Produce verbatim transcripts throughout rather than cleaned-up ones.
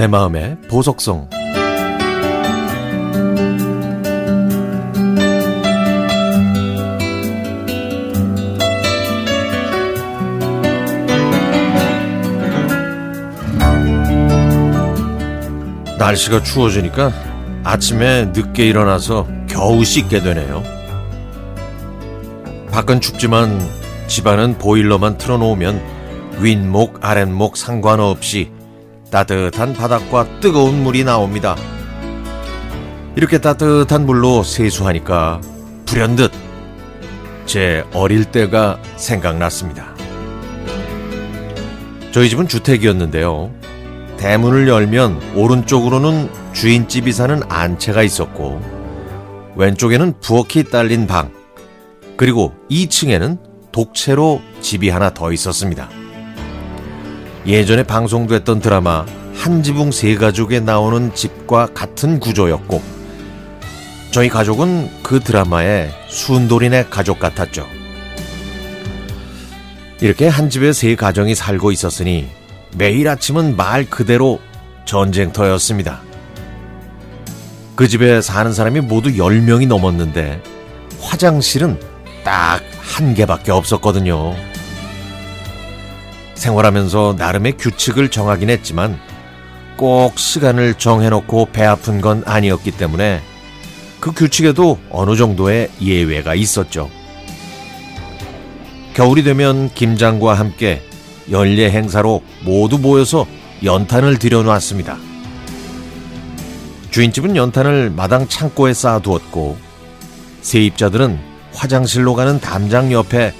내 마음의 보석성. 날씨가 추워지니까 아침에 늦게 일어나서 겨우 씻게 되네요. 밖은 춥지만 집안은 보일러만 틀어놓으면 윗목 아랫목 상관없이 따뜻한 바닥과 뜨거운 물이 나옵니다. 이렇게 따뜻한 물로 세수하니까 불현듯 제 어릴 때가 생각났습니다. 저희 집은 주택이었는데요. 대문을 열면 오른쪽으로는 주인집이 사는 안채가 있었고 왼쪽에는 부엌이 딸린 방, 그리고 이 층에는 독채로 집이 하나 더 있었습니다. 예전에 방송됐던 드라마 한 지붕 세 가족에 나오는 집과 같은 구조였고 저희 가족은 그 드라마의 순돌이네 가족 같았죠. 이렇게 한 집에 세 가정이 살고 있었으니 매일 아침은 말 그대로 전쟁터였습니다. 그 집에 사는 사람이 모두 열 명이 넘었는데 화장실은 딱 한 개밖에 없었거든요. 생활하면서 나름의 규칙을 정하긴 했지만 꼭 시간을 정해놓고 배 아픈 건 아니었기 때문에 그 규칙에도 어느 정도의 예외가 있었죠. 겨울이 되면 김장과 함께 연례 행사로 모두 모여서 연탄을 들여놨습니다. 주인집은 연탄을 마당 창고에 쌓아두었고 세입자들은 화장실로 가는 담장 옆에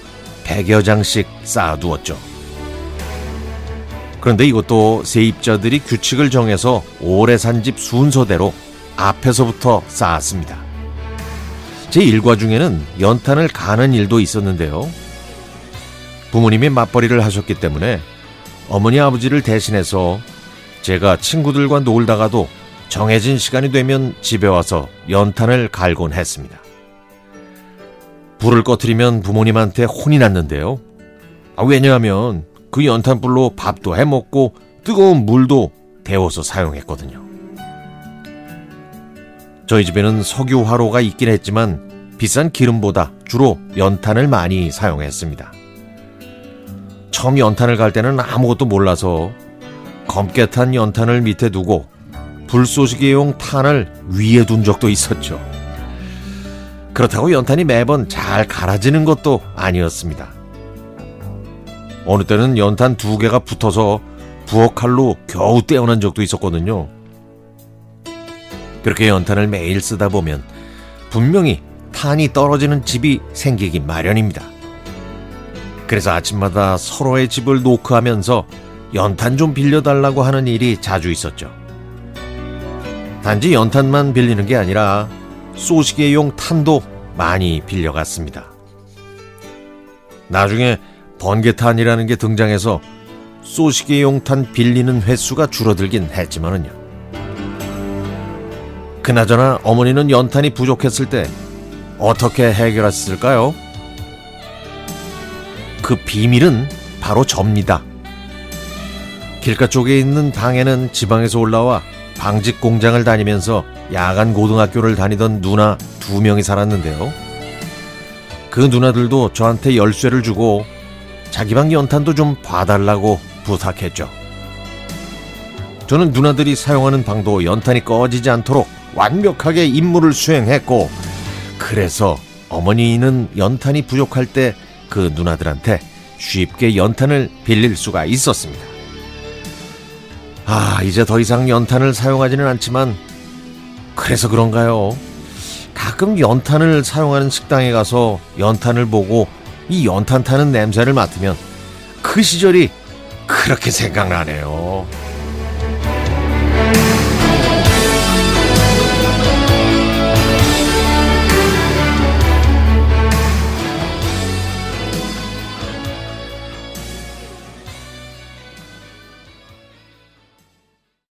백여 장씩 쌓아두었죠. 그런데 이것도 세입자들이 규칙을 정해서 오래 산 집 순서대로 앞에서부터 쌓았습니다. 제 일과 중에는 연탄을 가는 일도 있었는데요. 부모님이 맞벌이를 하셨기 때문에 어머니 아버지를 대신해서 제가 친구들과 놀다가도 정해진 시간이 되면 집에 와서 연탄을 갈곤 했습니다. 불을 꺼트리면 부모님한테 혼이 났는데요. 아, 왜냐하면 그 연탄불로 밥도 해먹고 뜨거운 물도 데워서 사용했거든요. 저희 집에는 석유화로가 있긴 했지만 비싼 기름보다 주로 연탄을 많이 사용했습니다. 처음 연탄을 갈 때는 아무것도 몰라서 검게 탄 연탄을 밑에 두고 불쏘시개용 탄을 위에 둔 적도 있었죠. 그렇다고 연탄이 매번 잘 갈아지는 것도 아니었습니다. 어느 때는 연탄 두 개가 붙어서 부엌 칼로 겨우 떼어낸 적도 있었거든요. 그렇게 연탄을 매일 쓰다 보면 분명히 탄이 떨어지는 집이 생기기 마련입니다. 그래서 아침마다 서로의 집을 노크하면서 연탄 좀 빌려달라고 하는 일이 자주 있었죠. 단지 연탄만 빌리는 게 아니라 쏘시개용 탄도 많이 빌려갔습니다. 나중에 번개탄이라는 게 등장해서 쏘시개용 탄 빌리는 횟수가 줄어들긴 했지만은요. 그나저나 어머니는 연탄이 부족했을 때 어떻게 해결했을까요? 그 비밀은 바로 접니다. 길가 쪽에 있는 방에는 지방에서 올라와 방직 공장을 다니면서 야간 고등학교를 다니던 누나 두 명이 살았는데요. 그 누나들도 저한테 열쇠를 주고 자기 방 연탄도 좀 봐달라고 부탁했죠. 저는 누나들이 사용하는 방도 연탄이 꺼지지 않도록 완벽하게 임무를 수행했고, 그래서 어머니는 연탄이 부족할 때 그 누나들한테 쉽게 연탄을 빌릴 수가 있었습니다. 아, 이제 더 이상 연탄을 사용하지는 않지만 그래서 그런가요? 가끔 연탄을 사용하는 식당에 가서 연탄을 보고 이 연탄 타는 냄새를 맡으면 그 시절이 그렇게 생각나네요.